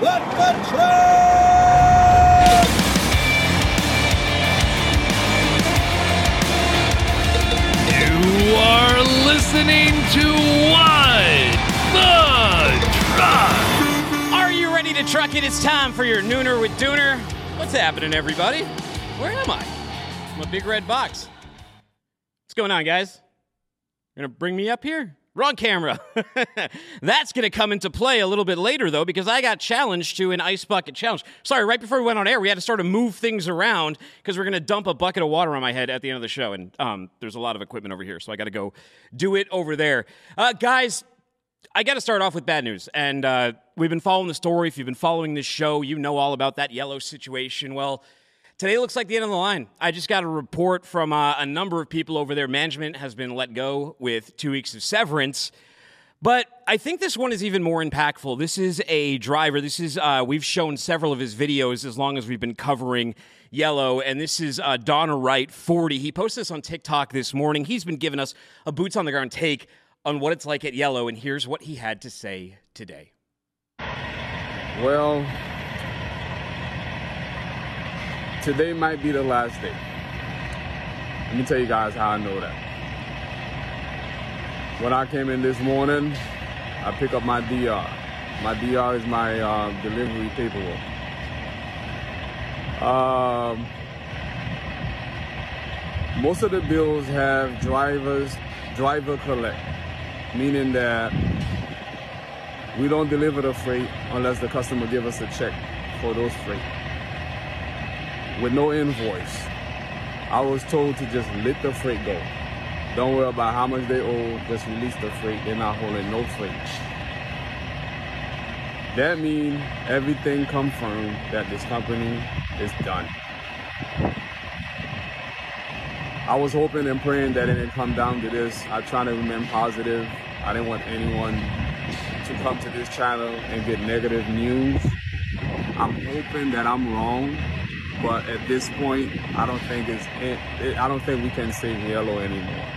What the truck? You are listening to What the Truck? Are you ready to truck it? It's time for your Nooner with Dooner. What's happening, everybody? Where am I? I'm a big red box. What's going on, guys? You're going to bring me up here? Wrong camera. That's going to come into play a little bit later, though, because I got challenged to an ice bucket challenge. Sorry, right before we went on air, we had to sort of move things around because we're going to dump a bucket of water on my head at the end of the show, and there's a lot of equipment over here, so I got to go do it over there. Guys, I got to start off with bad news, and we've been following the story. If you've been following this show, you know all about that Yellow situation. Well, today looks like the end of the line. I just got a report from a number of people over there. Management has been let go with 2 weeks of severance. But I think this one is even more impactful. This is a driver. This is we've shown several of his videos as long as we've been covering Yellow. And this is Donna Wright, 40. He posted this on TikTok this morning. He's been giving us a boots-on-the-ground take on what it's like at Yellow. And here's what he had to say today. Well, today might be the last day. Let me tell you guys how I know that. When I came in this morning, I picked up my DR. My DR is my delivery paperwork. Most of the bills have driver collect, meaning that we don't deliver the freight unless the customer gives us a check for those freight. With no invoice. I was told to just let the freight go. Don't worry about how much they owe, just release the freight. They're not holding no freight. That means everything confirmed that this company is done. I was hoping and praying that it didn't come down to this. I try to remain positive. I didn't want anyone to come to this channel and get negative news. I'm hoping that I'm wrong. But at this point, I don't think we can save Yellow anymore.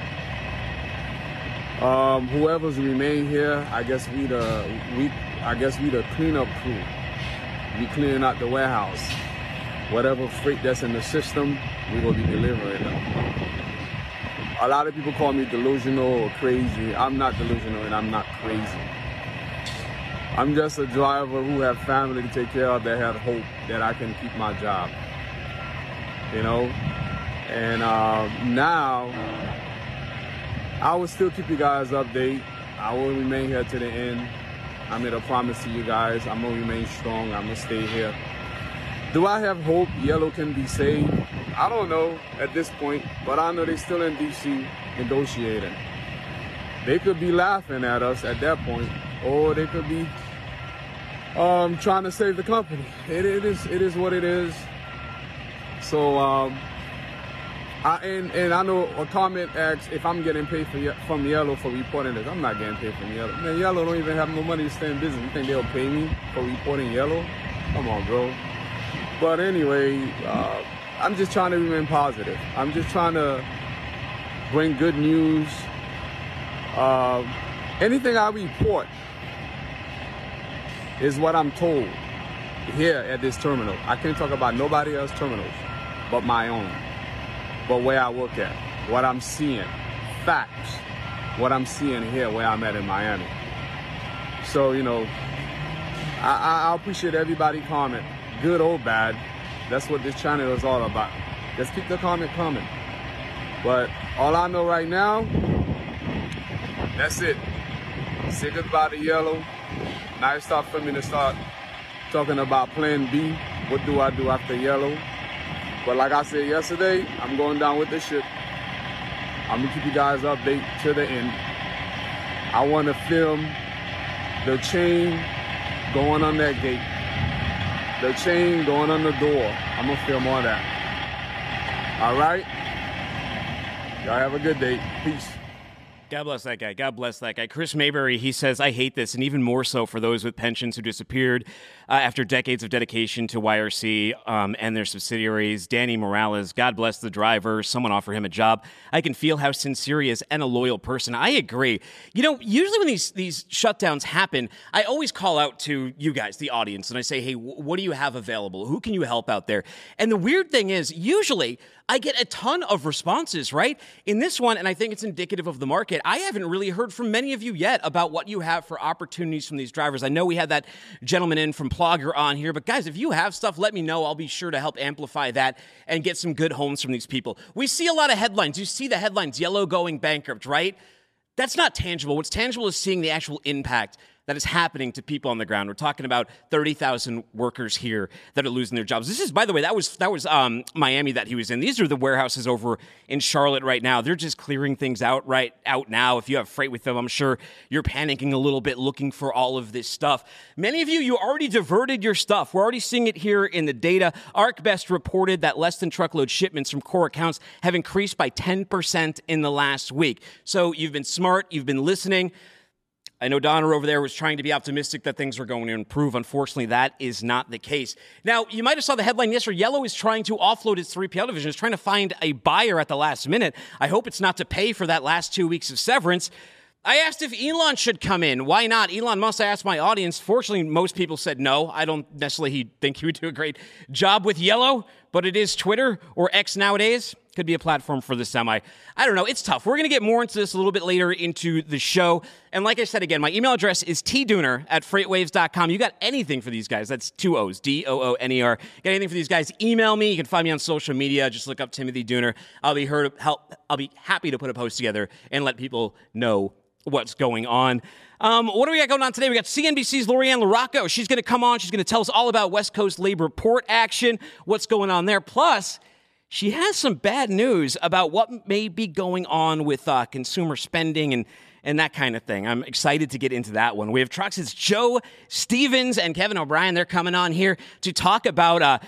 Whoever's remained here, I guess we the cleanup crew. We cleaning out the warehouse. Whatever freight that's in the system, we will be delivering them. A lot of people call me delusional or crazy. I'm not delusional and I'm not crazy. I'm just a driver who have family to take care of that have hope that I can keep my job. You know, and now I will still keep you guys updated. I will remain here to the end. I made a promise to you guys. I'm gonna remain strong. I'm gonna stay here. Do I have hope Yellow can be saved? I don't know at this point, but I know they're still in DC negotiating. They could be laughing at us at that point, or they could be trying to save the company. It is what it is. So, I know a comment asks if I'm getting paid from Yellow for reporting this. I'm not getting paid from Yellow. Man, Yellow don't even have no money to stay in business. You think they'll pay me for reporting Yellow? Come on, bro. But anyway, I'm just trying to remain positive. I'm just trying to bring good news. Anything I report is what I'm told here at this terminal. I can't talk about nobody else's terminals but my own, but where I work at, what I'm seeing, facts, what I'm seeing here, where I'm at in Miami. So, you know, I appreciate everybody comment, good or bad. That's what this channel is all about. Just keep the comment coming. But all I know right now, that's it. Say goodbye to Yellow. Now it's time for me to start talking about plan B. What do I do after Yellow? But like I said yesterday, I'm going down with this ship. I'm going to keep you guys updated to the end. I want to film the chain going on that gate, the chain going on the door. I'm gonna film all that. All right, y'all have a good day. Peace. God bless that guy. God bless that guy. Chris Mayberry, he says, I hate this, and even more so for those with pensions who disappeared after decades of dedication to YRC and their subsidiaries. Danny Morales, God bless the driver. Someone offer him a job. I can feel how sincere he is and a loyal person. I agree. You know, usually when these shutdowns happen, I always call out to you guys, the audience, and I say, hey, what do you have available? Who can you help out there? And the weird thing is, usually I get a ton of responses, right? In this one, and I think it's indicative of the market, I haven't really heard from many of you yet about what you have for opportunities from these drivers. I know we had that gentleman in from Plogger on here, but guys, if you have stuff, let me know. I'll be sure to help amplify that and get some good homes from these people. We see a lot of headlines. You see the headlines, Yellow going bankrupt, right? That's not tangible. What's tangible is seeing the actual impact that is happening to people on the ground. We're talking about 30,000 workers here that are losing their jobs. This is, by the way, that was Miami that he was in. These are the warehouses over in Charlotte right now. They're just clearing things out now. If you have freight with them, I'm sure you're panicking a little bit looking for all of this stuff. Many of you already diverted your stuff. We're already seeing it here in the data. ArcBest reported that less than truckload shipments from core accounts have increased by 10% in the last week. So you've been smart, you've been listening. I know Donna over there was trying to be optimistic that things were going to improve. Unfortunately, that is not the case. Now, you might have saw the headline yesterday. Yellow is trying to offload its 3PL division. It's trying to find a buyer at the last minute. I hope it's not to pay for that last 2 weeks of severance. I asked if Elon should come in. Why not? Elon Musk, I asked my audience. Fortunately, most people said no. I don't necessarily think he would do a great job with Yellow, but it is Twitter or X nowadays. Could be a platform for the semi. I don't know. It's tough. We're going to get more into this a little bit later into the show. And like I said, again, my email address is tdooner@freightwaves.com. You got anything for these guys? That's two O's, D-O-O-N-E-R. Got anything for these guys? Email me. You can find me on social media. Just look up Timothy Dooner. I'll be happy to put a post together and let people know what's going on. What do we got going on today? We got CNBC's Lori Ann LaRocco. She's going to come on. She's going to tell us all about West Coast labor port action, what's going on there. Plus, she has some bad news about what may be going on with consumer spending and that kind of thing. I'm excited to get into that one. We have Trucksit's Joe Stevens and Kevin O'Brien. They're coming on here to talk about,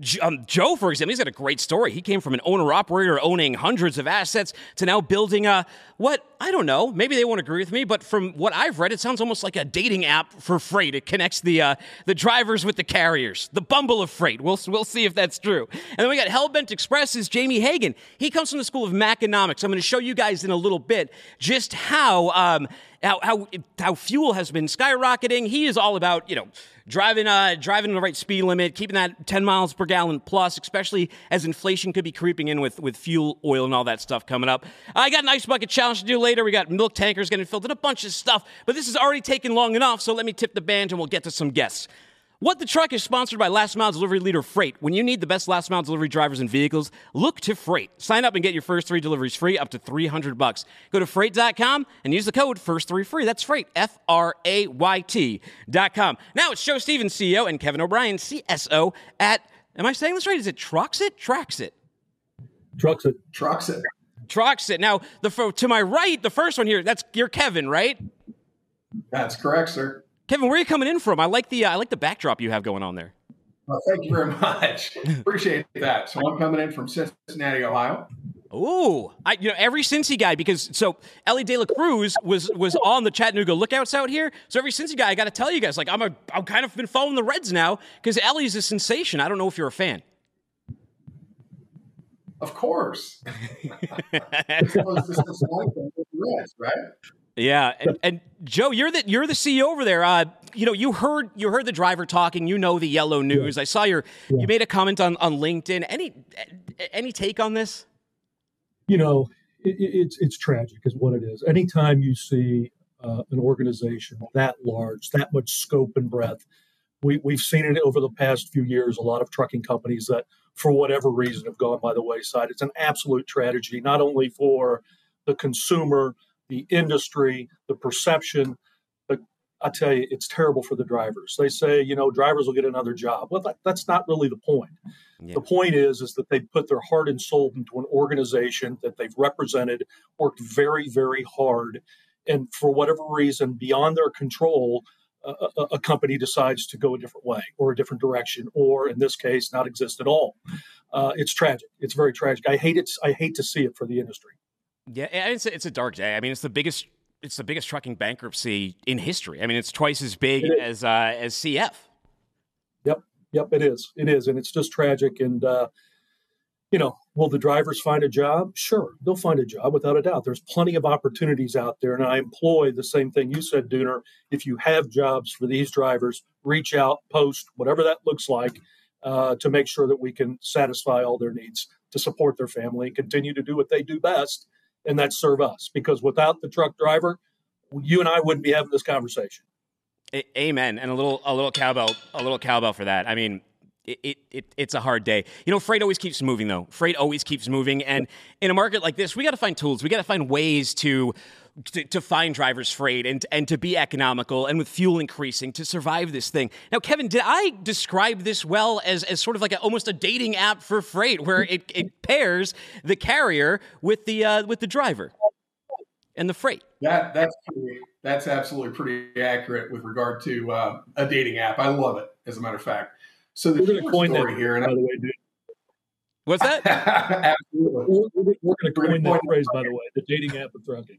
Joe, for example, he's got a great story. He came from an owner-operator owning hundreds of assets to now building I don't know. Maybe they won't agree with me, but from what I've read, it sounds almost like a dating app for freight. It connects the drivers with the carriers, the Bumble of freight. We'll see if that's true. And then we got Hell Bent Xpress's Jamie Hagen. He comes from the School of Mackonomics. I'm going to show you guys in a little bit just how fuel has been skyrocketing. He is all about, driving the right speed limit, keeping that 10 miles per gallon plus, especially as inflation could be creeping in with fuel, oil, and all that stuff coming up. I got an ice bucket challenge to do later. We got milk tankers getting filled and a bunch of stuff, but this has already taken long enough, so let me tip the band and we'll get to some guests. What the Truck is sponsored by Last Mile Delivery Leader Freight. When you need the best last mile delivery drivers and vehicles, look to Freight. Sign up and get your first 3 deliveries free up to $300. Go to Freight.com and use the code FIRST3FREE. That's Freight, F-R-A-Y-T.com. Now it's Joe Stevens, CEO, and Kevin O'Brien, CSO at, am I saying this right? Is it Trucksit? Trauxit? Trucksit. Trucksit. Trucksit. Now, to my right, the first one here, you're Kevin, right? That's correct, sir. Kevin, where are you coming in from? I like the backdrop you have going on there. Well, thank you very much. Appreciate that. So I'm coming in from Cincinnati, Ohio. Ooh, every Cincy guy, because Ellie De La Cruz was on the Chattanooga Lookouts out here. So every Cincy guy, I got to tell you guys, I'm kind of been following the Reds now because Ellie's a sensation. I don't know if you're a fan. Of course. Right. Yeah, and Joe, you're the CEO over there. You heard the driver talking. You know the Yellow news. I saw you made a comment on LinkedIn. Any take on this? It's tragic, is what it is. Anytime you see an organization that large, that much scope and breadth, we've seen it over the past few years. A lot of trucking companies that, for whatever reason, have gone by the wayside. It's an absolute tragedy, not only for the consumer, the industry, the perception, but I tell you, it's terrible for the drivers. They say, drivers will get another job. Well, that's not really the point. Yeah. The point is that they put their heart and soul into an organization that they've represented, worked very, very hard, and for whatever reason, beyond their control, a company decides to go a different way or a different direction, or in this case, not exist at all. It's tragic. It's very tragic. I hate it. I hate to see it for the industry. Yeah, it's a dark day. I mean, it's the biggest trucking bankruptcy in history. I mean, it's twice as big as CF. Yep, it is. It is. And it's just tragic. And, will the drivers find a job? Sure. They'll find a job without a doubt. There's plenty of opportunities out there. And I employ the same thing you said, Dooner. If you have jobs for these drivers, reach out, post, whatever that looks like, to make sure that we can satisfy all their needs to support their family and continue to do what they do best. And that's serve us, because without the truck driver, you and I wouldn't be having this conversation. Amen. And a little cowbell for that. I mean, it's a hard day. Freight always keeps moving, though. Freight always keeps moving. And in a market like this, we got to find tools. We got to find ways to find drivers freight and to be economical, and with fuel increasing, to survive this thing. Now, Kevin, did I describe this well as sort of like almost a dating app for freight, where it pairs the carrier with the driver and the freight? That's pretty, that's absolutely pretty accurate with regard to a dating app. I love it, as a matter of fact. So we're going to coin that here, and by the way, dude. What's that? Absolutely. We're going to coin that phrase, by the way, the dating app of trucking.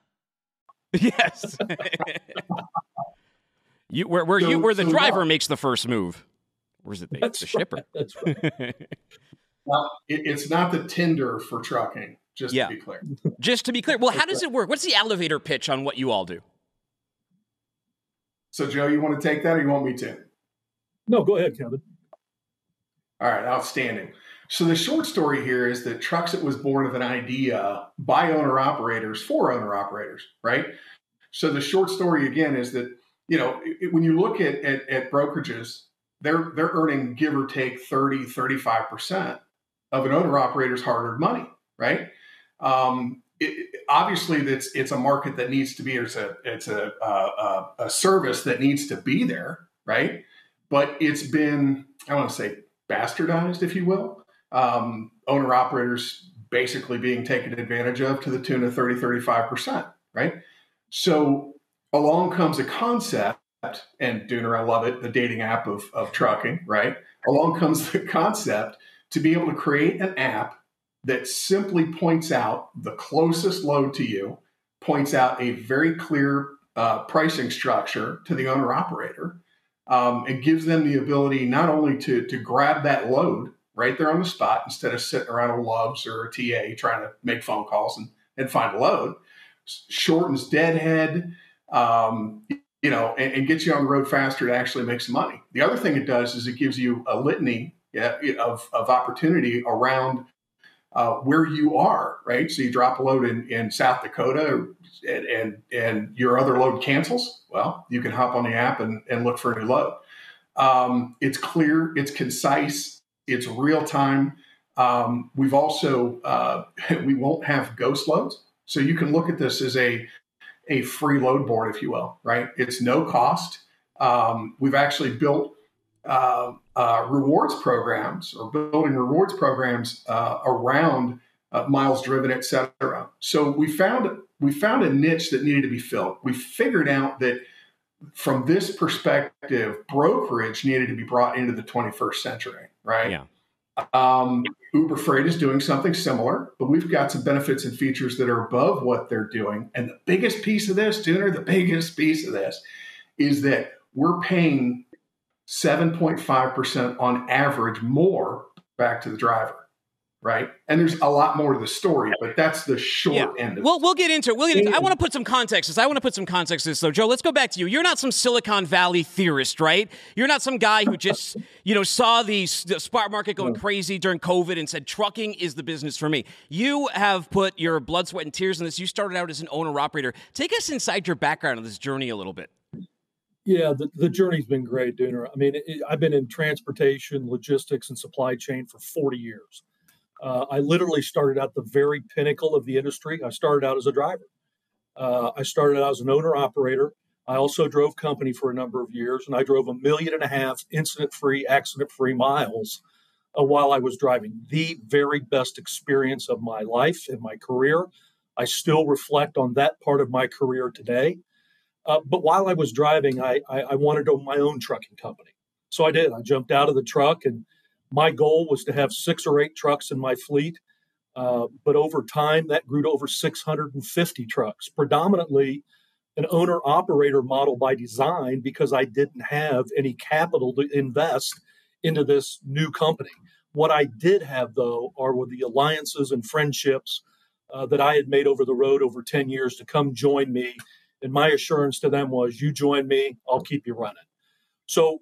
Yes. where the driver makes the first move. Where's it? The shipper. Right. That's right. Well, it's not the Tinder for trucking, to be clear. Just to be clear. Well, how does it work? What's the elevator pitch on what you all do? So, Joe, you want to take that, or you want me to? No, go ahead, Kevin. All right, outstanding. So the short story here is that Truxit was born of an idea by owner-operators for owner-operators, right? So the short story, again, is that, when you look at brokerages, they're earning give or take 30, 35% of an owner-operator's hard-earned money, right? Obviously, it's a market that needs to be, or it's a service that needs to be there, right? But it's been, I want to say, bastardized, if you will. Owner-operators basically being taken advantage of to the tune of 30, 35%, right? So along comes a concept, and Dooner, I love it, the dating app of trucking, right? Along comes the concept to be able to create an app that simply points out the closest load to you, points out a very clear pricing structure to the owner-operator, and gives them the ability not only to grab that load right there on the spot instead of sitting around a Loves or a TA trying to make phone calls and find a load, shortens deadhead, and gets you on the road faster to actually make some money. The other thing it does is it gives you a litany of opportunity around where you are, right? So you drop a load in South Dakota and your other load cancels. Well, you can hop on the app and look for a new load. It's clear, it's concise, it's real time. We've also, we won't have ghost loads. So you can look at this as a free load board, if you will, right? It's no cost. We've actually built rewards programs, or building rewards programs around miles driven, et cetera. So we found a niche that needed to be filled. We figured out that from this perspective, brokerage needed to be brought into the 21st century, right? Yeah. Uber Freight is doing something similar, but we've got some benefits and features that are above what they're doing. And the biggest piece of this, Dooner, is that we're paying 7.5% on average more back to the driver, right? And there's a lot more to the story, but that's the short end of it. Well, we'll get into it. I want to put some context to this, though. Joe, let's go back to you. You're not some Silicon Valley theorist, right? You're not some guy who just, saw the spot market going crazy during COVID and said, trucking is the business for me. You have put your blood, sweat, and tears in this. You started out as an owner-operator. Take us inside your background on this journey a little bit. Yeah, the journey's been great, Dooner. I mean, I've been in transportation, logistics, and supply chain for 40 years. I literally started out the very pinnacle of the industry. I started out as a driver. I started out as an owner-operator. I also drove company for a number of years, and I drove 1.5 million incident-free, accident-free miles while I was driving. The very best experience of my life and my career. I still reflect on that part of my career today. But while I was driving, I wanted to own my own trucking company. So I did. I jumped out of the truck, and my goal was to have 6 or 8 trucks in my fleet. But over time, that grew to over 650 trucks, predominantly an owner-operator model by design, because I didn't have any capital to invest into this new company. What I did have, though, were the alliances and friendships that I had made over the road over 10 years to come join me. And my assurance to them was, you join me, I'll keep you running. So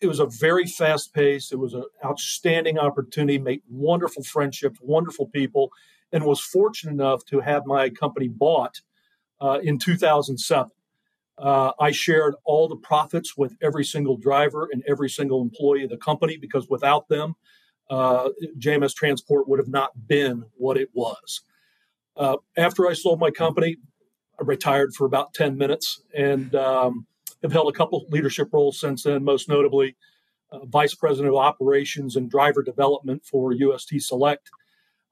it was a very fast pace. It was an outstanding opportunity, made wonderful friendships, wonderful people, and was fortunate enough to have my company bought in 2007. I shared all the profits with every single driver and every single employee of the company, because without them, JMS Transport would have not been what it was. After I sold my company, I retired for about 10 minutes and have held a couple leadership roles since then, most notably Vice President of Operations and Driver Development for UST Select.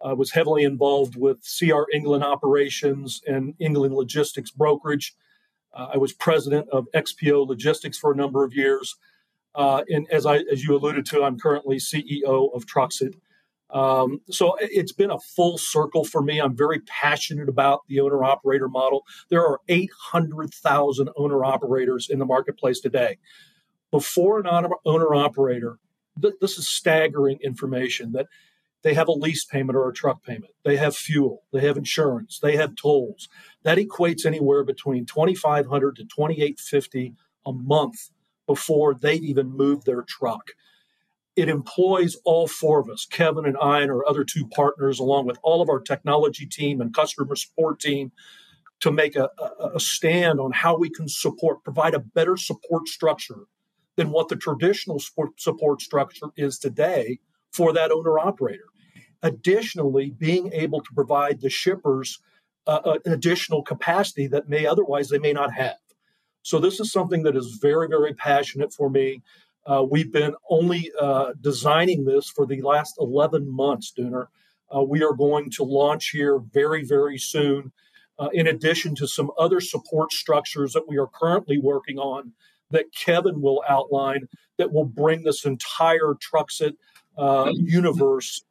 I was heavily involved with CR England operations and England Logistics Brokerage. I was president of XPO Logistics for a number of years. And as you alluded to, I'm currently CEO of Trucksit. So it's been a full circle for me. I'm very passionate about the owner-operator model. There are 800,000 owner-operators in the marketplace today. Before an owner-operator, this is staggering information, that they have a lease payment or a truck payment. They have fuel. They have insurance. They have tolls. That equates anywhere between $2,500 to $2,850 a month before they even move their truck. It employs all 4 of us, Kevin and I and our other 2 partners, along with all of our technology team and customer support team, to make a stand on how we can provide a better support structure than what the traditional support structure is today for that owner-operator. Additionally, being able to provide the shippers an additional capacity that they may not have. So this is something that is very, very passionate for me. We've been only designing this for the last 11 months, Dooner. We are going to launch here very, very soon, in addition to some other support structures that we are currently working on that Kevin will outline, that will bring this entire Trucksit universe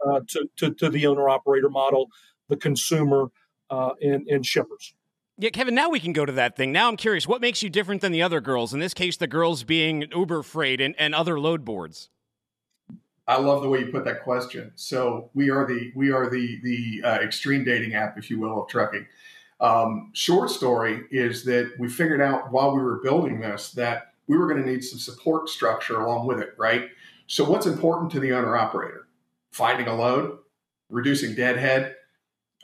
to the owner-operator model, the consumer, and shippers. Yeah, Kevin, now we can go to that thing. Now I'm curious, what makes you different than the other girls? In this case, the girls being Uber Freight and other load boards. I love the way you put that question. So we are the extreme dating app, if you will, of trucking. Short story is that we figured out while we were building this that we were going to need some support structure along with it, right? So what's important to the owner-operator? Finding a load, reducing deadhead,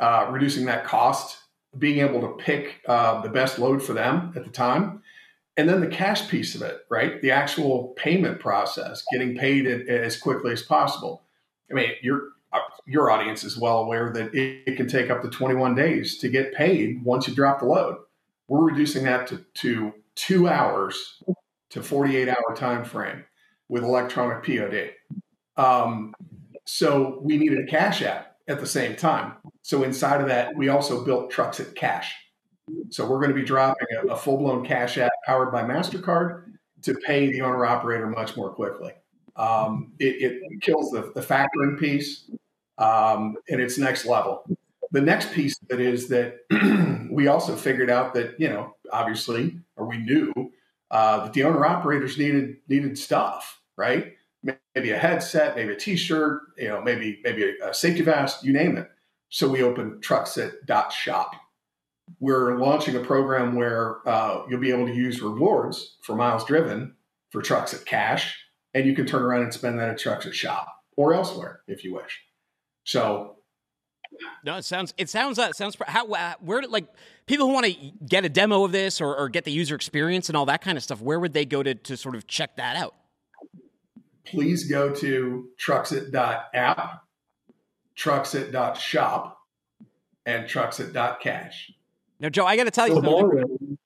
reducing that cost, being able to pick the best load for them at the time. And then the cash piece of it, right? The actual payment process, getting paid as quickly as possible. I mean, your audience is well aware that it can take up to 21 days to get paid once you drop the load. We're reducing that to 2 hours to 48-hour time frame with electronic POD. So we needed a cash app at the same time. So inside of that, we also built Trucksit Cash. So we're going to be dropping a full-blown cash app powered by MasterCard to pay the owner-operator much more quickly. It kills the factoring piece, and it's next level. The next piece of it is that we also figured out that, obviously, or we knew that the owner-operators needed stuff, right? Maybe a headset, maybe a T-shirt, maybe a safety vest, you name it. So we opened Trucksit.shop. We're launching a program where you'll be able to use rewards for miles driven for Trucksit Cash, and you can turn around and spend that at Trucksit Shop or elsewhere if you wish. So No, it sounds. How? Where? Like people who want to get a demo of this or get the user experience and all that kind of stuff. Where would they go to sort of check that out? Please go to Truxit.app, Truxit.shop, and Truxit.cash. Now, Joe, I got to tell you something.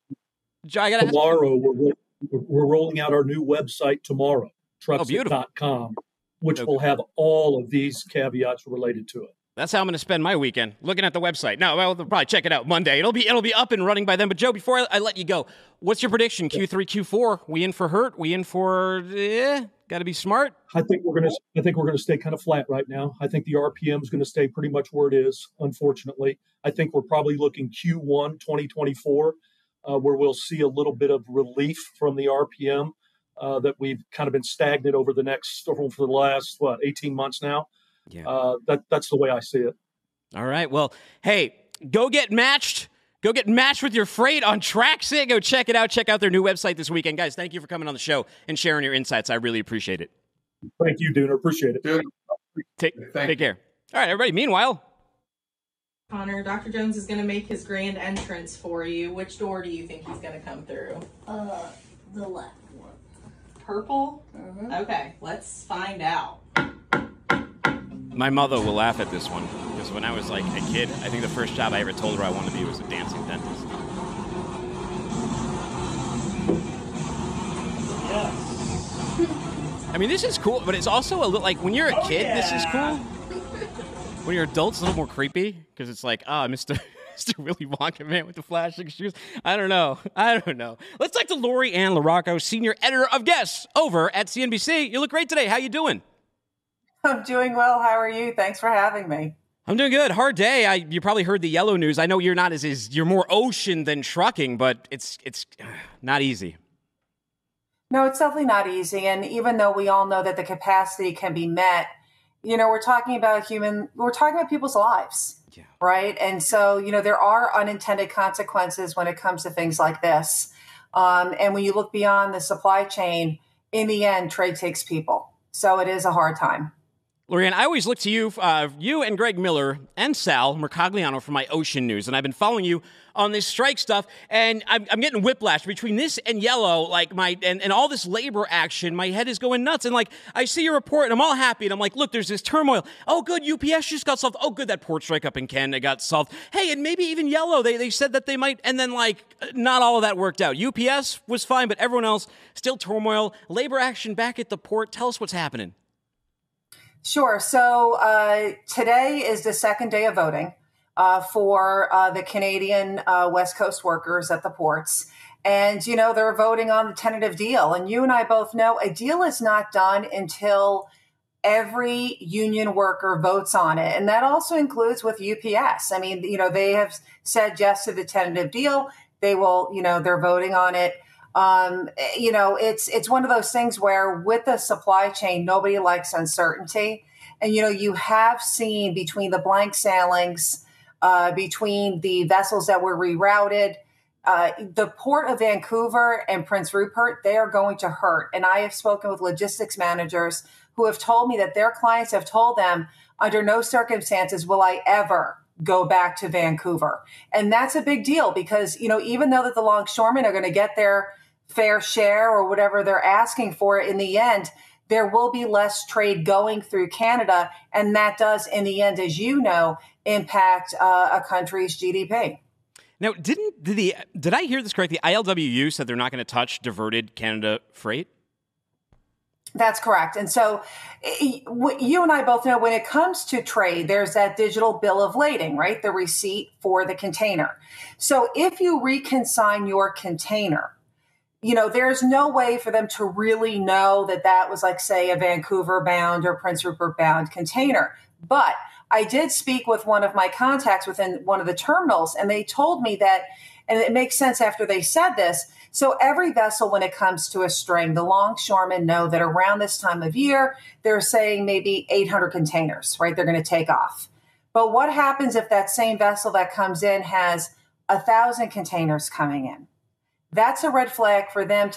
Joe, I got to ask you. We're rolling out our new website tomorrow, Truxit.com, which will have all of these caveats related to it. That's how I'm going to spend my weekend, looking at the website. No, well, they'll probably check it out Monday. It'll be up and running by then. But, Joe, before I let you go, what's your prediction? Q3, Q4, we in for hurt? We in for got to be smart? I think we're going to stay kind of flat right now. I think the RPM is going to stay pretty much where it is, unfortunately. I think we're probably looking Q1 2024, where we'll see a little bit of relief from the RPM that we've kind of been stagnant for the last, 18 months now. Yeah. That's the way I see it. All right. Well, hey, go get matched. Go get matched with your freight on Trauxit. Go check it out. Check out their new website this weekend. Guys, thank you for coming on the show and sharing your insights. I really appreciate it. Thank you, Dooner. Appreciate it. Dooner. Take care. All right, everybody. Meanwhile, Connor, Dr. Jones is going to make his grand entrance for you. Which door do you think he's going to come through? The left one. Purple? Uh-huh. Okay, let's find out. My mother will laugh at this one, because when I was like a kid, I think the first job I ever told her I wanted to be was a dancing dentist. Yes. I mean, this is cool, but it's also a little, like, when you're a kid, this is cool. When you're adults, it's a little more creepy, because it's like, Mr. Willy Wonka man with the flashing shoes. I don't know. Let's talk to Lori Ann LaRocco, senior editor of Guests over at CNBC. You look great today. How you doing? I'm doing well. How are you? Thanks for having me. I'm doing good. Hard day. You probably heard the Yellow news. I know you're not you're more ocean than trucking, but it's not easy. No, it's definitely not easy. And even though we all know that the capacity can be met, we're talking about we're talking about people's lives, right? And so, there are unintended consequences when it comes to things like this. And when you look beyond the supply chain, in the end, trade takes people. So it is a hard time. Lori Ann, I always look to you and Greg Miller and Sal Mercogliano for my ocean news, and I've been following you on this strike stuff, and I'm getting whiplash between this and Yellow, like and all this labor action. My head is going nuts, and like I see your report, and I'm all happy, and I'm like, look, there's this turmoil. Oh, good, UPS just got solved. Oh, good, that port strike up in Canada got solved. Hey, and maybe even Yellow, they said that they might, and then like not all of that worked out. UPS was fine, but everyone else still turmoil. Labor action back at the port. Tell us what's happening. Sure. So today is the second day of voting for the Canadian West Coast workers at the ports. And, they're voting on the tentative deal. And you and I both know a deal is not done until every union worker votes on it. And that also includes with UPS. I mean, they have said yes to the tentative deal. They will, they're voting on it. It's one of those things where with the supply chain, nobody likes uncertainty. And, you have seen between the blank sailings, between the vessels that were rerouted, the port of Vancouver and Prince Rupert, they are going to hurt. And I have spoken with logistics managers who have told me that their clients have told them under no circumstances will I ever go back to Vancouver. And that's a big deal because, even though that the longshoremen are going to get their fair share or whatever they're asking for in the end, there will be less trade going through Canada. And that does, in the end, as you know, impact a country's GDP. Now, did I hear this correctly? The ILWU said they're not going to touch diverted Canada freight? That's correct. And so you and I both know when it comes to trade, there's that digital bill of lading, right? The receipt for the container. So if you reconsign your container, there's no way for them to really know that that was like, say, a Vancouver bound or Prince Rupert bound container. But I did speak with one of my contacts within one of the terminals, and they told me that, and it makes sense after they said this. So every vessel, when it comes to a string, the longshoremen know that around this time of year, they're saying maybe 800 containers, right? They're going to take off. But what happens if that same vessel that comes in has 1,000 containers coming in? That's a red flag for them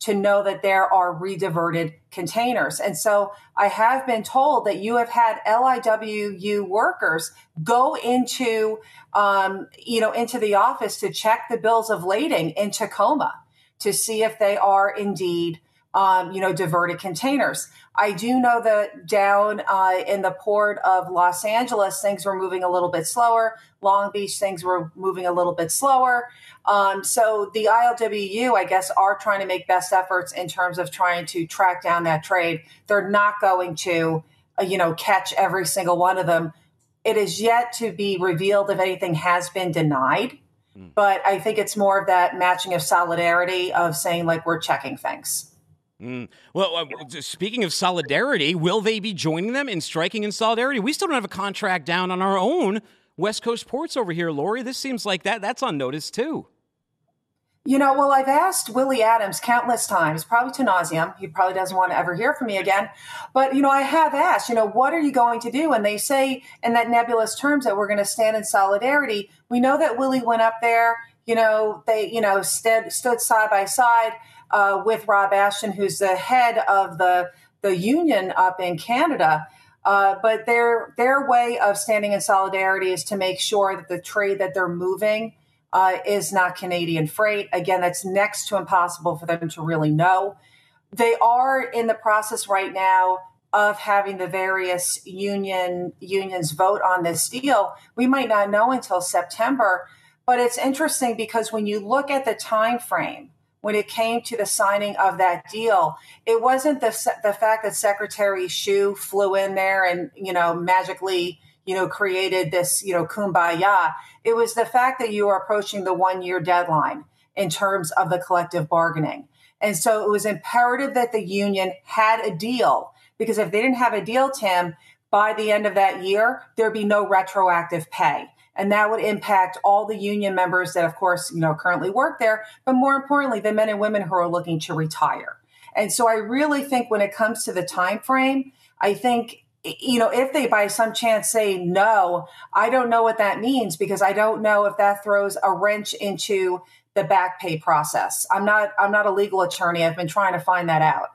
to know that there are rediverted containers. And so I have been told that you have had LIWU workers go into, into the office to check the bills of lading in Tacoma to see if they are indeed, diverted containers. I do know that down in the port of Los Angeles, things were moving a little bit slower. Long Beach, things were moving a little bit slower. So the ILWU, I guess, are trying to make best efforts in terms of trying to track down that trade. They're not going to, catch every single one of them. It is yet to be revealed if anything has been denied. But I think it's more of that matching of solidarity of saying, like, we're checking things. Well, speaking of solidarity, will they be joining them in striking in solidarity? We still don't have a contract down on our own West Coast ports over here, Lori. This seems like that's on notice, too. Well, I've asked Willie Adams countless times, probably to nauseam. He probably doesn't want to ever hear from me again. But, I have asked, what are you going to do? And they say in that nebulous terms that we're going to stand in solidarity. We know that Willie went up there, they, stood side by side with Rob Ashton, who's the head of the union up in Canada. But their way of standing in solidarity is to make sure that the trade that they're moving is not Canadian freight. Again, that's next to impossible for them to really know. They are in the process right now of having the various unions vote on this deal. We might not know until September, but it's interesting because when you look at the time frame, when it came to the signing of that deal, it wasn't the fact that Secretary Hsu flew in there and, magically created this, kumbaya. It was the fact that you are approaching the 1-year deadline in terms of the collective bargaining. And so it was imperative that the union had a deal, because if they didn't have a deal, Tim, by the end of that year, there'd be no retroactive pay. And that would impact all the union members that, of course, currently work there, but more importantly, the men and women who are looking to retire. And so I really think when it comes to the time frame, I think if they by some chance say no, I don't know what that means, because I don't know if that throws a wrench into the back pay process. I'm not a legal attorney. I've been trying to find that out.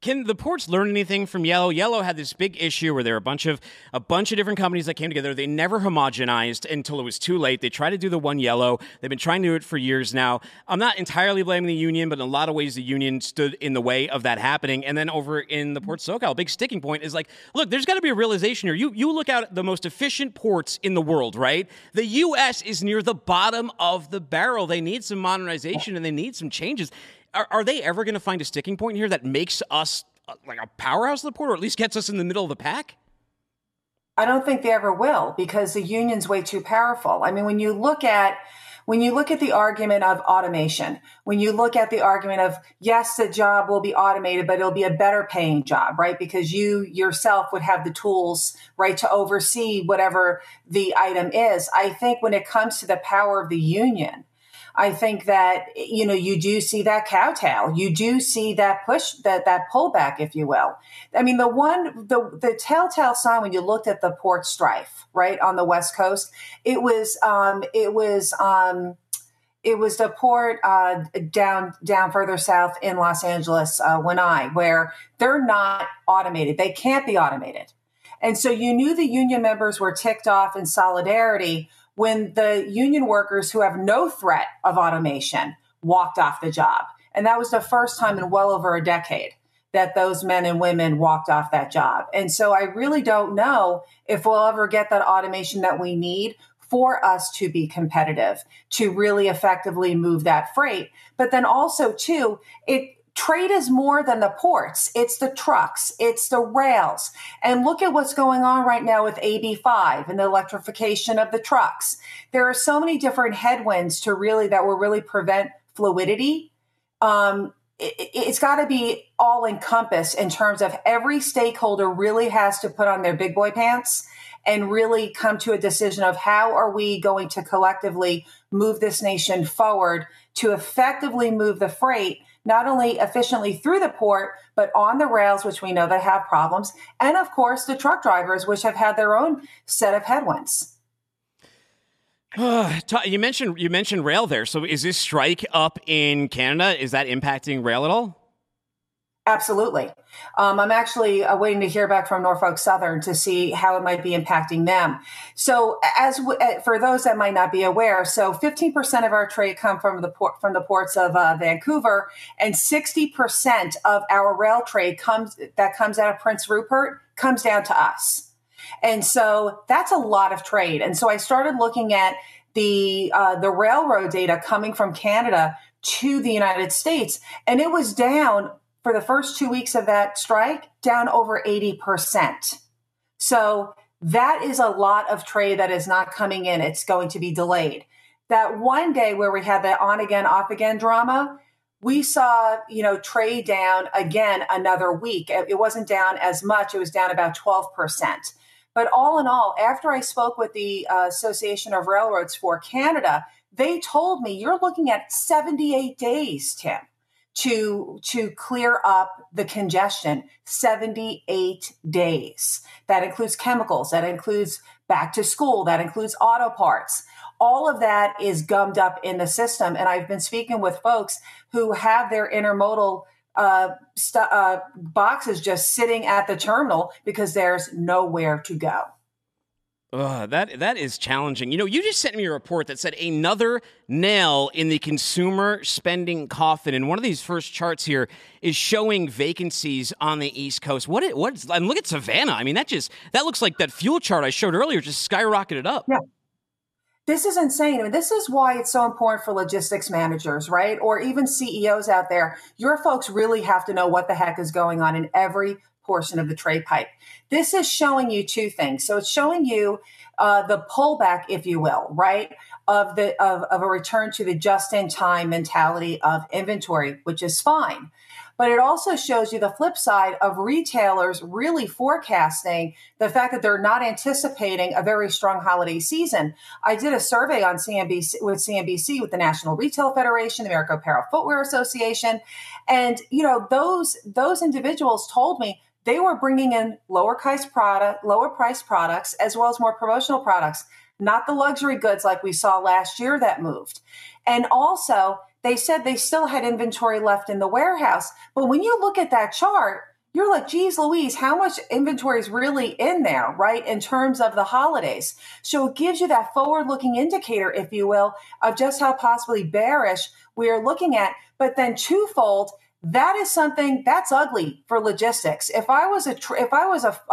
Can the ports learn anything from Yellow? Yellow had this big issue where there were a bunch of different companies that came together. They never homogenized until it was too late. They tried to do the one Yellow. They've been trying to do it for years now. I'm not entirely blaming the union, but in a lot of ways, the union stood in the way of that happening. And then over in the Port SoCal, a big sticking point is like, look, there's got to be a realization here. You look out at the most efficient ports in the world, right? The U.S. is near the bottom of the barrel. They need some modernization and they need some changes. Are they ever going to find a sticking point here that makes us like a powerhouse of the port, or at least gets us in the middle of the pack? I don't think they ever will, because the union's way too powerful. I mean, when you look at the argument of automation, when you look at the argument of, yes, the job will be automated, but it'll be a better paying job, right? Because you yourself would have the tools, right, to oversee whatever the item is. I think when it comes to the power of the union, I think that, you do see that kowtow. You do see that push, that pullback, if you will. I mean, the telltale sign when you looked at the port strife, right, on the West Coast, it was the port down further south in Los Angeles, where they're not automated. They can't be automated. And so you knew the union members were ticked off in solidarity when the union workers who have no threat of automation walked off the job. And that was the first time in well over a decade that those men and women walked off that job. And so I really don't know if we'll ever get that automation that we need for us to be competitive, to really effectively move that freight. But then also, too, trade is more than the ports. It's the trucks. It's the rails. And look at what's going on right now with AB5 and the electrification of the trucks. There are so many different headwinds that will really prevent fluidity. It's got to be all encompassed in terms of every stakeholder really has to put on their big boy pants and really come to a decision of how are we going to collectively move this nation forward to effectively move the freight not only efficiently through the port, but on the rails, which we know they have problems, and of course the truck drivers, which have had their own set of headwinds. You mentioned rail there. So is this strike up in Canada? Is that impacting rail at all? Absolutely. I'm actually waiting to hear back from Norfolk Southern to see how it might be impacting them. So for those that might not be aware, so 15% of our trade come from the ports of Vancouver, and 60% of our rail trade comes out of Prince Rupert comes down to us. And so that's a lot of trade. And so I started looking at the railroad data coming from Canada to the United States, and it was down for the first 2 weeks of that strike, down over 80%. So that is a lot of trade that is not coming in. It's going to be delayed. That one day where we had the on again, off again drama, we saw, trade down again another week. It wasn't down as much. It was down about 12%. But all in all, after I spoke with the Association of Railroads for Canada, they told me you're looking at 78 days, Tim, to clear up the congestion. 78 days. That includes chemicals. That includes back to school. That includes auto parts. All of that is gummed up in the system. And I've been speaking with folks who have their intermodal boxes just sitting at the terminal because there's nowhere to go. That is challenging. You just sent me a report that said another nail in the consumer spending coffin. And one of these first charts here is showing vacancies on the East Coast. And look at Savannah. I mean, that looks like that fuel chart I showed earlier just skyrocketed up. Yeah. This is insane. I mean, this is why it's so important for logistics managers, right? Or even CEOs out there. Your folks really have to know what the heck is going on in every portion of the trade pipe. This is showing you two things. So it's showing you the pullback, if you will, right, of a return to the just-in-time mentality of inventory, which is fine. But it also shows you the flip side of retailers really forecasting the fact that they're not anticipating a very strong holiday season. I did a survey on CNBC with the National Retail Federation, the American Apparel Footwear Association. And, those individuals told me they were bringing in lower price products, as well as more promotional products, not the luxury goods like we saw last year that moved. And also, they said they still had inventory left in the warehouse. But when you look at that chart, you're like, geez Louise, how much inventory is really in there, right, in terms of the holidays? So it gives you that forward-looking indicator, if you will, of just how possibly bearish we are looking at. But then twofold, that is something that's ugly for logistics. If I was a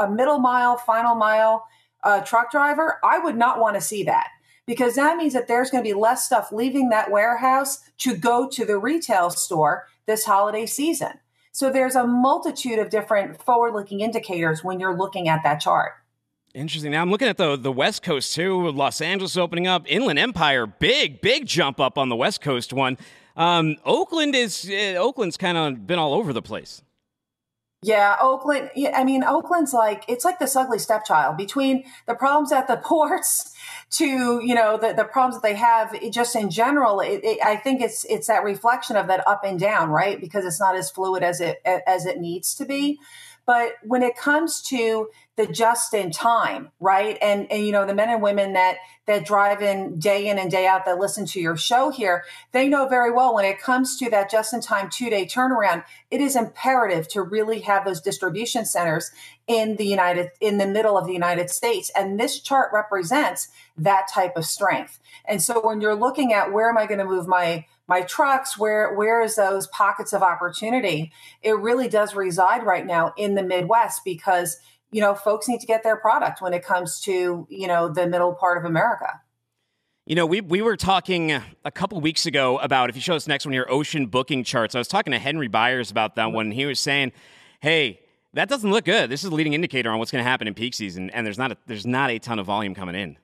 middle mile, final mile truck driver, I would not want to see that. Because that means that there's going to be less stuff leaving that warehouse to go to the retail store this holiday season. So there's a multitude of different forward-looking indicators when you're looking at that chart. Interesting. Now I'm looking at the West Coast too. Los Angeles opening up. Inland Empire, big jump up on the West Coast one. Oakland's kind of been all over the place. Yeah, Oakland. I mean, Oakland's it's like this ugly stepchild between the problems at the ports to, the problems that they have just in general. I think it's that reflection of that up and down, right? Because it's not as fluid as it needs to be. But when it comes to the just in time, right? And the men and women that drive in day in and day out that listen to your show here, they know very well when it comes to that just in time 2-day turnaround, it is imperative to really have those distribution centers in the middle of the United States. And this chart represents that type of strength. And so when you're looking at where am I going to move my trucks, where is those pockets of opportunity? It really does reside right now in the Midwest because folks need to get their product when it comes to, the middle part of America. We were talking a couple weeks ago about, if you show us next one here, ocean booking charts. I was talking to Henry Byers about that one. He was saying, hey, that doesn't look good. This is a leading indicator on what's going to happen in peak season. And there's not a ton of volume coming in.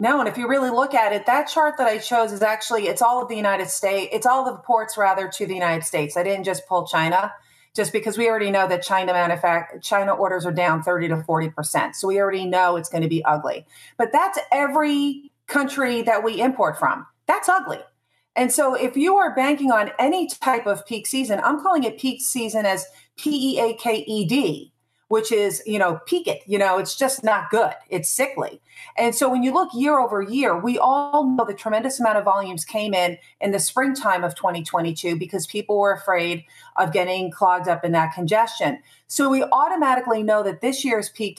No, and if you really look at it, that chart that I chose is actually, it's all of the United States. It's all of the ports rather to the United States. I didn't just pull China. Just because we already know that China orders are down 30 to 40%. So we already know it's going to be ugly. But that's every country that we import from. That's ugly. And so if you are banking on any type of peak season, I'm calling it peak season as PEAKED, which is, peak it, it's just not good. It's sickly. And so when you look year over year, we all know the tremendous amount of volumes came in the springtime of 2022 because people were afraid of getting clogged up in that congestion. So we automatically know that this year's peak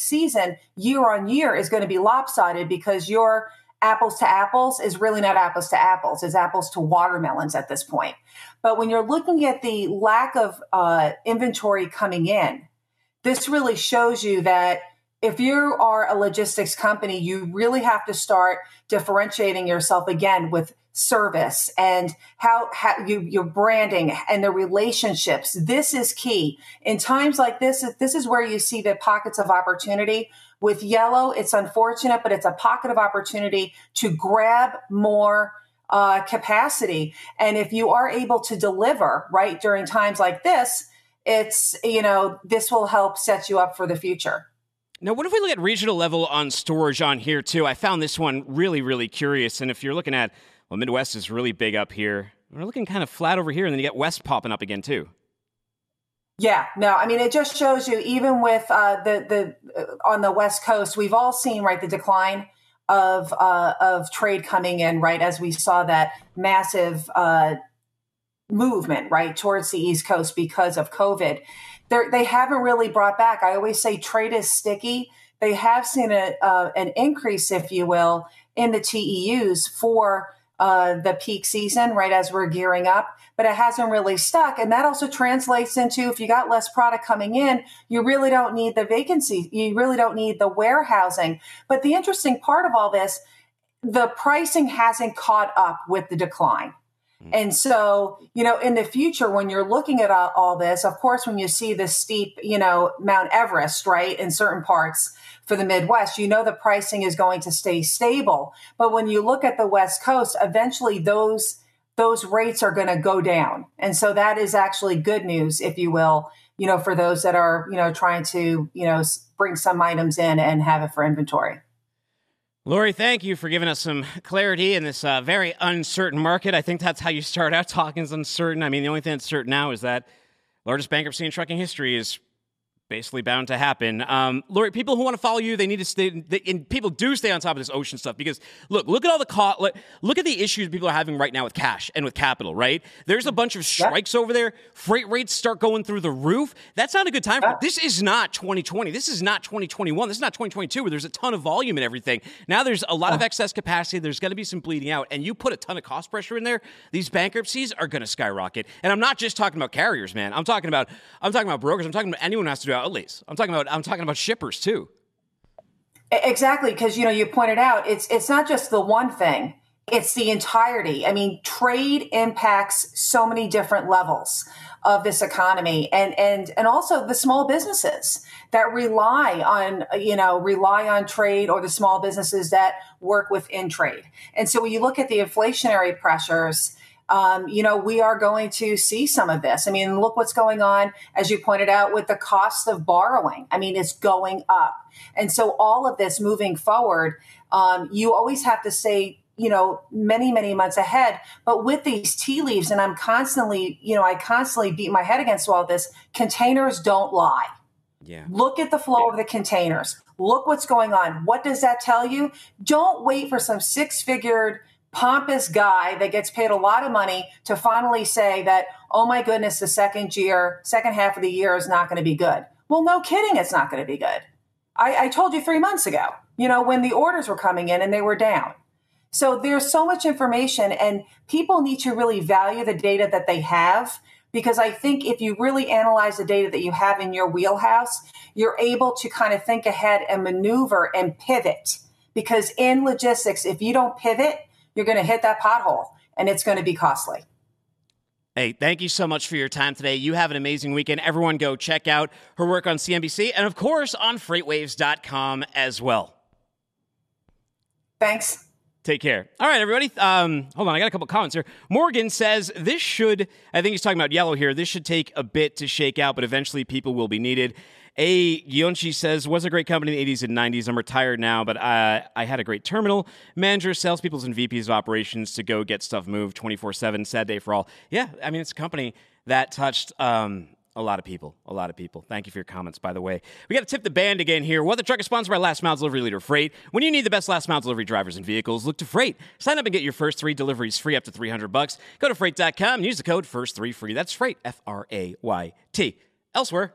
season year on year is going to be lopsided because your apples to apples is really not apples to apples. It's apples to watermelons at this point. But when you're looking at the lack of inventory coming in, this really shows you that if you are a logistics company, you really have to start differentiating yourself again with service and your branding and the relationships. This is key. In times like this is where you see the pockets of opportunity. With Yellow, it's unfortunate, but it's a pocket of opportunity to grab more capacity. And if you are able to deliver right during times like this, it's, this will help set you up for the future. Now, what if we look at regional level on storage on here, too? I found this one really, really curious. And if you're looking at, Midwest is really big up here. We're looking kind of flat over here, and then you get West popping up again, too. Yeah, no, it just shows you, even with on the West Coast, we've all seen, right, the decline of trade coming in, right, as we saw that massive movement, right, towards the East Coast because of COVID. They haven't really brought back. I always say trade is sticky. They have seen an increase, if you will, in the TEUs for the peak season, right, as we're gearing up, but it hasn't really stuck. And that also translates into, if you got less product coming in, you really don't need the vacancy. You really don't need the warehousing. But the interesting part of all this, the pricing hasn't caught up with the decline. And so, in the future, when you're looking at all this, of course, when you see this steep, Mount Everest, right, in certain parts for the Midwest, the pricing is going to stay stable. But when you look at the West Coast, eventually those rates are going to go down. And so that is actually good news, if you will, for those that are, trying to, bring some items in and have it for inventory. Lori, thank you for giving us some clarity in this very uncertain market. I think that's how you start out, talking is uncertain. The only thing that's certain now is that largest bankruptcy in trucking history is basically bound to happen. Lori, people who want to follow you, they need to stay, and people do stay on top of this ocean stuff because, look at all the look at the issues people are having right now with cash and with capital, right? There's a bunch of strikes over there. Freight rates start going through the roof. That's not a good time for it. This is not 2020. This is not 2021. This is not 2022 where there's a ton of volume and everything. Now there's a lot of excess capacity. There's going to be some bleeding out, and you put a ton of cost pressure in there. These bankruptcies are going to skyrocket. And I'm not just talking about carriers, man. I'm talking about brokers. I'm talking about anyone who has to do outlays. I'm talking about shippers too. Exactly, because you pointed out it's not just the one thing. It's the entirety. Trade impacts so many different levels of this economy, and also the small businesses that rely on trade, or the small businesses that work within trade. And so when you look at the inflationary pressures, we are going to see some of this. Look what's going on, as you pointed out, with the cost of borrowing. It's going up. And so all of this moving forward, you always have to say, many, many months ahead. But with these tea leaves, and I constantly beat my head against all this, containers don't lie. Yeah. Look at the flow of the containers. Look what's going on. What does that tell you? Don't wait for some six-figured pompous guy that gets paid a lot of money to finally say that, oh my goodness, the second half of the year is not going to be good. Well, no kidding, it's not going to be good. I told you 3 months ago, when the orders were coming in and they were down. So there's so much information, and people need to really value the data that they have, because I think if you really analyze the data that you have in your wheelhouse, you're able to kind of think ahead and maneuver and pivot. Because in logistics, if you don't pivot, you're going to hit that pothole, and it's going to be costly. Hey, thank you so much for your time today. You have an amazing weekend. Everyone go check out her work on CNBC and, of course, on FreightWaves.com as well. Thanks. Take care. All right, everybody. Hold on. I got a couple comments here. Morgan says I think he's talking about Yellow here. This should take a bit to shake out, but eventually people will be needed. A. Yonchi says, was a great company in the 80s and 90s. I'm retired now, but I had a great terminal manager, salespeople, and VPs of operations to go get stuff moved 24/7. Sad day for all. Yeah, it's a company that touched A lot of people. Thank you for your comments, by the way. We got to tip the band again here. What the Truck is sponsored by Last Mile Delivery Leader Freight. When you need the best last mile delivery drivers and vehicles, look to Freight. Sign up and get your first 3 deliveries free up to $300. Go to Freight.com and use the code FIRST3FREE. That's Freight, F-R-A-Y-T. Elsewhere.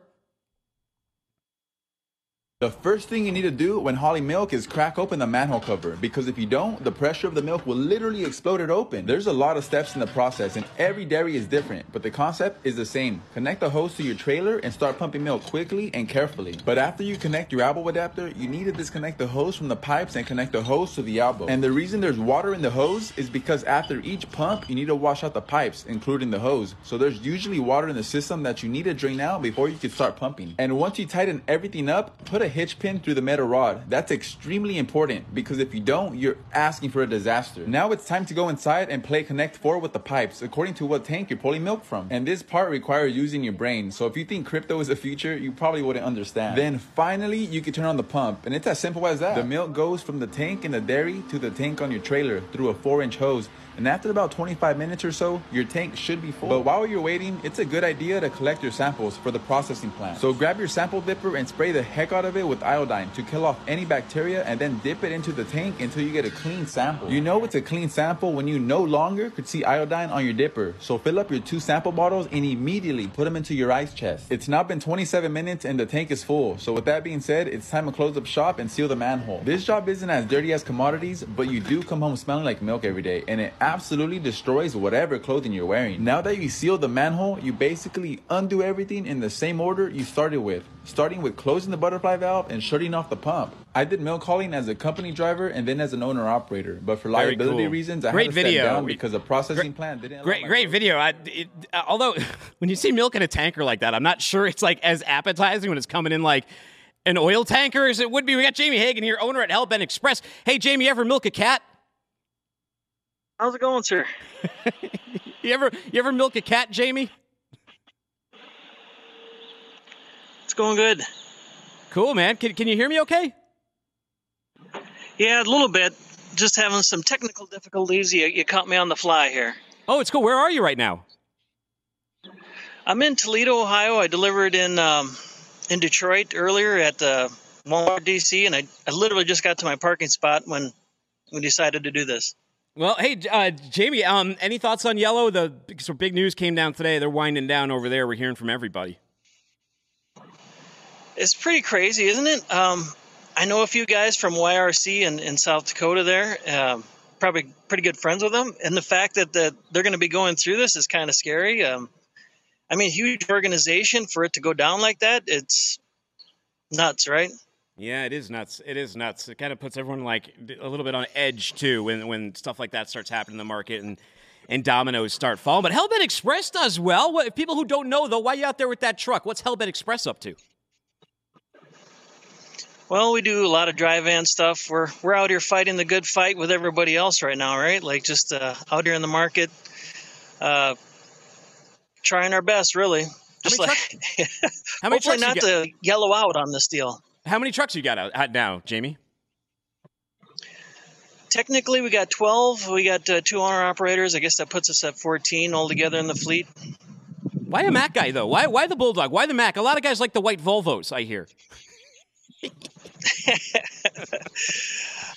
The first thing you need to do when hauling milk is crack open the manhole cover, because if you don't, the pressure of the milk will literally explode it open. There's a lot of steps in the process and every dairy is different, but the concept is the same. Connect the hose to your trailer and start pumping milk quickly and carefully. But after you connect your elbow adapter, you need to disconnect the hose from the pipes and connect the hose to the elbow. And the reason there's water in the hose is because after each pump, you need to wash out the pipes, including the hose. So there's usually water in the system that you need to drain out before you can start pumping. And once you tighten everything up, put a hitch pin through the metal rod. That's extremely important, because if you don't, you're asking for a disaster. Now it's time to go inside and play Connect 4 with the pipes according to what tank you're pulling milk from. And this part requires using your brain, so if you think crypto is the future, you probably wouldn't understand. Then finally you can turn on the pump, and it's as simple as that. The milk goes from the tank in the dairy to the tank on your trailer through a 4-inch hose, and after about 25 minutes or so, your tank should be full. But while you're waiting, it's a good idea to collect your samples for the processing plant. So grab your sample dipper and spray the heck out of it with iodine to kill off any bacteria, and then dip it into the tank until you get a clean sample. You know it's a clean sample when you no longer could see iodine on your dipper. So fill up your 2 sample bottles and immediately put them into your ice chest. It's now been 27 minutes and the tank is full. So with that being said, it's time to close up shop and seal the manhole. This job isn't as dirty as commodities, but you do come home smelling like milk every day, and it absolutely destroys whatever clothing you're wearing. Now that you sealed the manhole, you basically undo everything in the same order you started with, starting with closing the butterfly valve and shutting off the pump. I did milk hauling as a company driver and then as an owner operator, but for liability reasons, I had to step down because the processing plant didn't. Great video. Although, when you see milk in a tanker like that, I'm not sure it's like as appetizing when it's coming in like an oil tanker as it would be. We got Jamie Hagen here, owner at Hell Bent Xpress. Hey, Jamie, you ever milk a cat? How's it going, sir? You ever milk a cat, Jamie? It's going good. Cool, man. Can you hear me okay? Yeah, a little bit. Just having some technical difficulties. You caught me on the fly here. Oh, it's cool. Where are you right now? I'm in Toledo, Ohio. I delivered in Detroit earlier at Walmart DC, and I literally just got to my parking spot when we decided to do this. Well, hey, Jamie, any thoughts on Yellow? So big news came down today. They're winding down over there. We're hearing from everybody. It's pretty crazy, isn't it? I know a few guys from YRC in South Dakota there, probably pretty good friends with them. And the fact that they're going to be going through this is kind of scary. I mean, huge organization, for it to go down like that, it's nuts, right? Yeah, it is nuts. It is nuts. It kind of puts everyone like a little bit on edge too when stuff like that starts happening in the market and dominoes start falling. But Hell Bent Xpress does well. What, people who don't know, though, why are you out there with that truck? What's Hell Bent Xpress up to? Well, we do a lot of dry van stuff. We're out here fighting the good fight with everybody else right now, right? Like just out here in the market, trying our best, really. Just how many hopefully not to yellow out on this deal. How many trucks you got out now, Jamie? Technically, we got 12. We got 2 owner-operators. I guess that puts us at 14 altogether in the fleet. Why a Mack guy, though? Why the Bulldog? Why the Mack? A lot of guys like the white Volvos, I hear.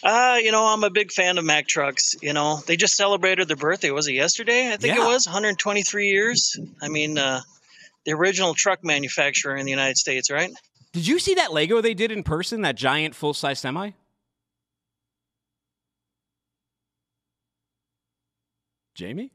I'm a big fan of Mack trucks. You know, they just celebrated their birthday. Was it yesterday? I think it was 123 years. I mean, the original truck manufacturer in the United States, right? Did you see that Lego they did in person, that giant full-size semi? Jamie?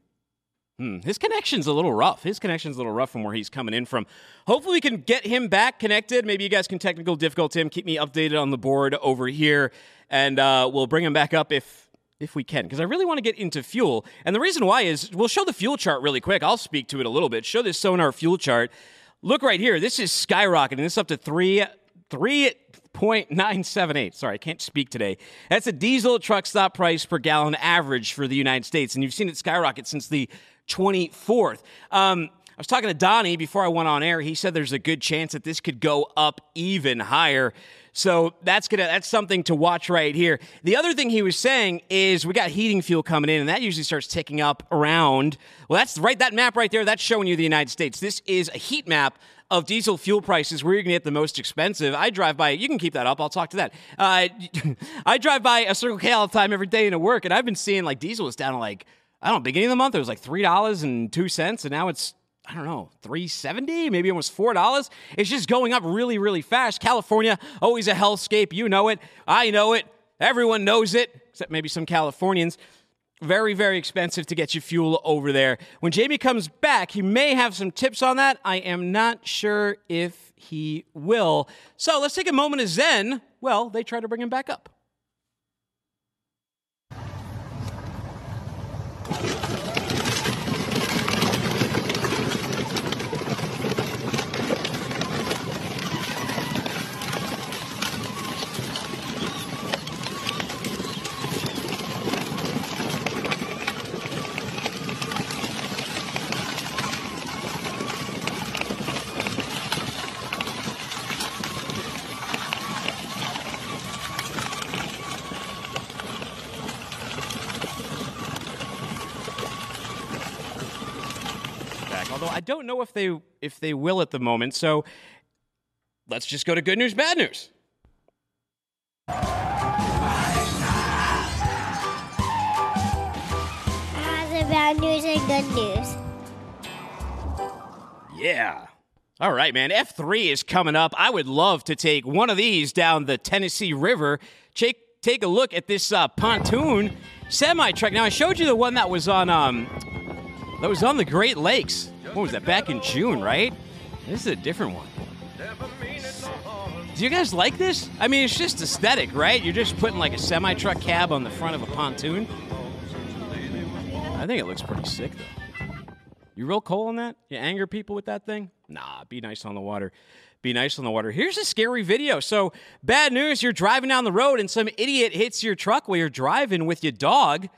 His connection's a little rough. His connection's a little rough from where he's coming in from. Hopefully we can get him back connected. Maybe you guys can technical difficulty him. Keep me updated on the board over here, and we'll bring him back up if we can, because I really want to get into fuel. And the reason why is we'll show the fuel chart really quick. I'll speak to it a little bit. Show this Sonar fuel chart. Look right here. This is skyrocketing. This is up to 3.978. Sorry, I can't speak today. That's a diesel truck stop price per gallon average for the United States, and you've seen it skyrocket since the 24th. I was talking to Donnie before I went on air. He said there's a good chance that this could go up even higher. So that's something to watch right here. The other thing he was saying is we got heating fuel coming in, and that usually starts ticking up around. Well, that's right. That map right there, that's showing you the United States. This is a heat map of diesel fuel prices where you're going to get the most expensive. I drive by, you can keep that up, I'll talk to that. I drive by a Circle K all the time every day into work, and I've been seeing like diesel was down to like, I don't know, beginning of the month, it was like $3.02, and now it's, I don't know, $3.70, maybe almost $4. It's just going up really, really fast. California, always a hellscape. You know it. I know it. Everyone knows it, except maybe some Californians. Very, very expensive to get you fuel over there. When Jamie comes back, he may have some tips on that. I am not sure if he will. So let's take a moment of zen. Well, they try to bring him back up. Don't know if they will at the moment, so let's just go to good news, bad news. The bad news and good news. Yeah. All right, man. F3 is coming up. I would love to take one of these down the Tennessee River. Take a look at this pontoon semi-truck. Now, I showed you the one that was on the Great Lakes. What was that, back in June, right? This is a different one. Do you guys like this? I mean, it's just aesthetic, right? You're just putting like a semi-truck cab on the front of a pontoon. I think it looks pretty sick, though. You real cold on that? You anger people with that thing? Nah, be nice on the water. Be nice on the water. Here's a scary video. So, bad news, you're driving down the road and some idiot hits your truck while you're driving with your dog.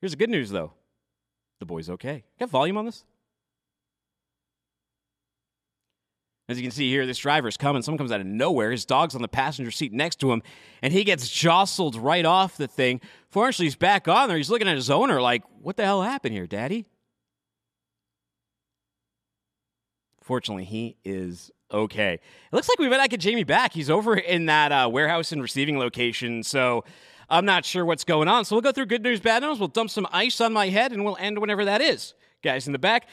Here's the good news, though. The boy's okay. Got volume on this? As you can see here, this driver's coming. Someone comes out of nowhere. His dog's on the passenger seat next to him, and he gets jostled right off the thing. Fortunately, he's back on there. He's looking at his owner like, what the hell happened here, Daddy? Fortunately, he is okay. It looks like we might get Jamie back. He's over in that warehouse and receiving location, so I'm not sure what's going on. So we'll go through good news, bad news. We'll dump some ice on my head, and we'll end whenever that is. Guys in the back.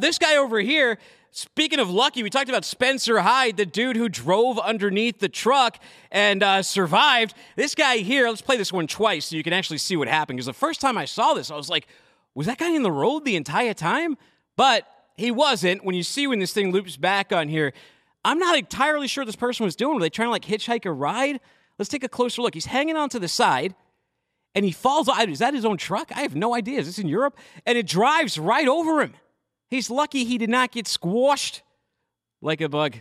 This guy over here, speaking of lucky, we talked about Spencer Hyde, the dude who drove underneath the truck and survived. This guy here, let's play this one twice so you can actually see what happened. Because the first time I saw this, I was like, was that guy in the road the entire time? But he wasn't. When you see when this thing loops back on here, I'm not entirely sure what this person was doing. Were they trying to like hitchhike a ride? Let's take a closer look. He's hanging onto the side. And he falls off. Is that his own truck? I have no idea. Is this in Europe? And it drives right over him. He's lucky he did not get squashed like a bug.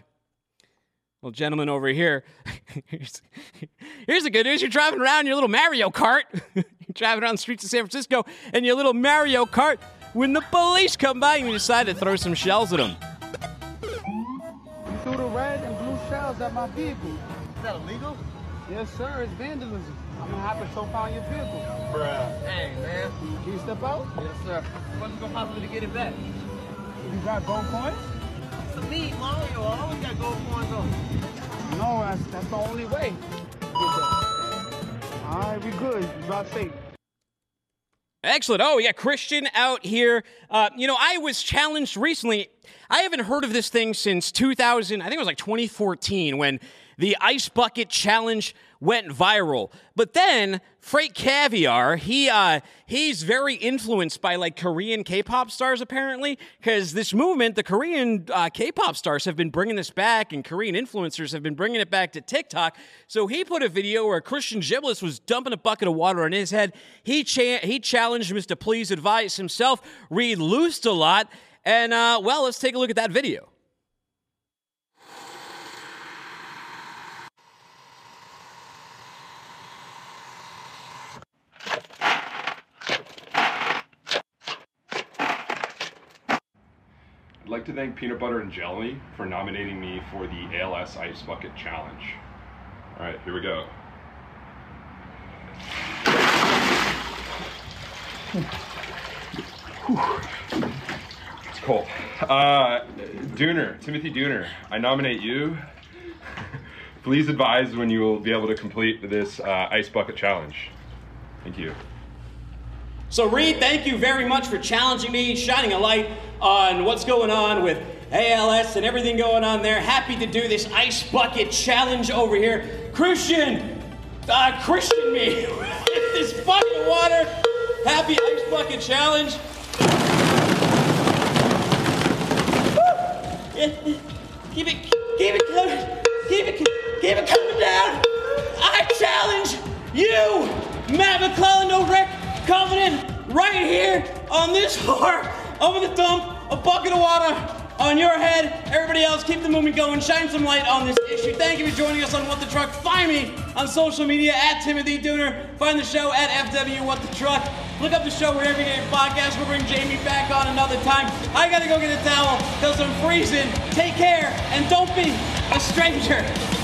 Well, gentleman over here, here's the good news. You're driving around in your little Mario Kart. You're driving around the streets of San Francisco in your little Mario Kart when the police come by and you decide to throw some shells at them. You threw the red and blue shells at my vehicle. Is that illegal? Yes, sir. It's vandalism. I'm going to have to tow pound your vehicle. Bruh. Hey, man. Can you step out? Yes, sir. What's going to possibly to get it back? You got gold coins? It's a me, Mario. I always got gold coins on. No, that's the only way. All right, we good. You got safe. Excellent. Oh, yeah, Christian out here. I was challenged recently. I haven't heard of this thing since 2014 when the Ice Bucket Challenge went viral. But then Freight Caviar, he's very influenced by like Korean K-pop stars apparently, because this movement, the Korean K-pop stars have been bringing this back and Korean influencers have been bringing it back to TikTok. So he put a video where Christian Giblis was dumping a bucket of water on his head. He challenged Mr. Please Advise himself, read Loosed a lot. And, well, let's take a look at that video. I'd like to thank Peanut Butter and Jelly for nominating me for the ALS Ice Bucket Challenge. All right, here we go. It's cold. Timothy Dooner, I nominate you. Please advise when you will be able to complete this ice bucket challenge. Thank you. So Reed, thank you very much for challenging me, shining a light on what's going on with ALS and everything going on there. Happy to do this ice bucket challenge over here. Christian me with this fucking water. Happy ice bucket challenge. Keep it coming down. I challenge you, Matt McClellan O'Rick, Covenant, right here on this floor, over the thump, a bucket of water on your head. Everybody else, keep the movement going. Shine some light on this issue. Thank you for joining us on What the Truck. Find me on social media at Timothy Dooner. Find the show at FW What the Truck. Look up the show wherever you get your podcast. We'll bring Jamie back on another time. I gotta go get a towel because I'm freezing. Take care and don't be a stranger.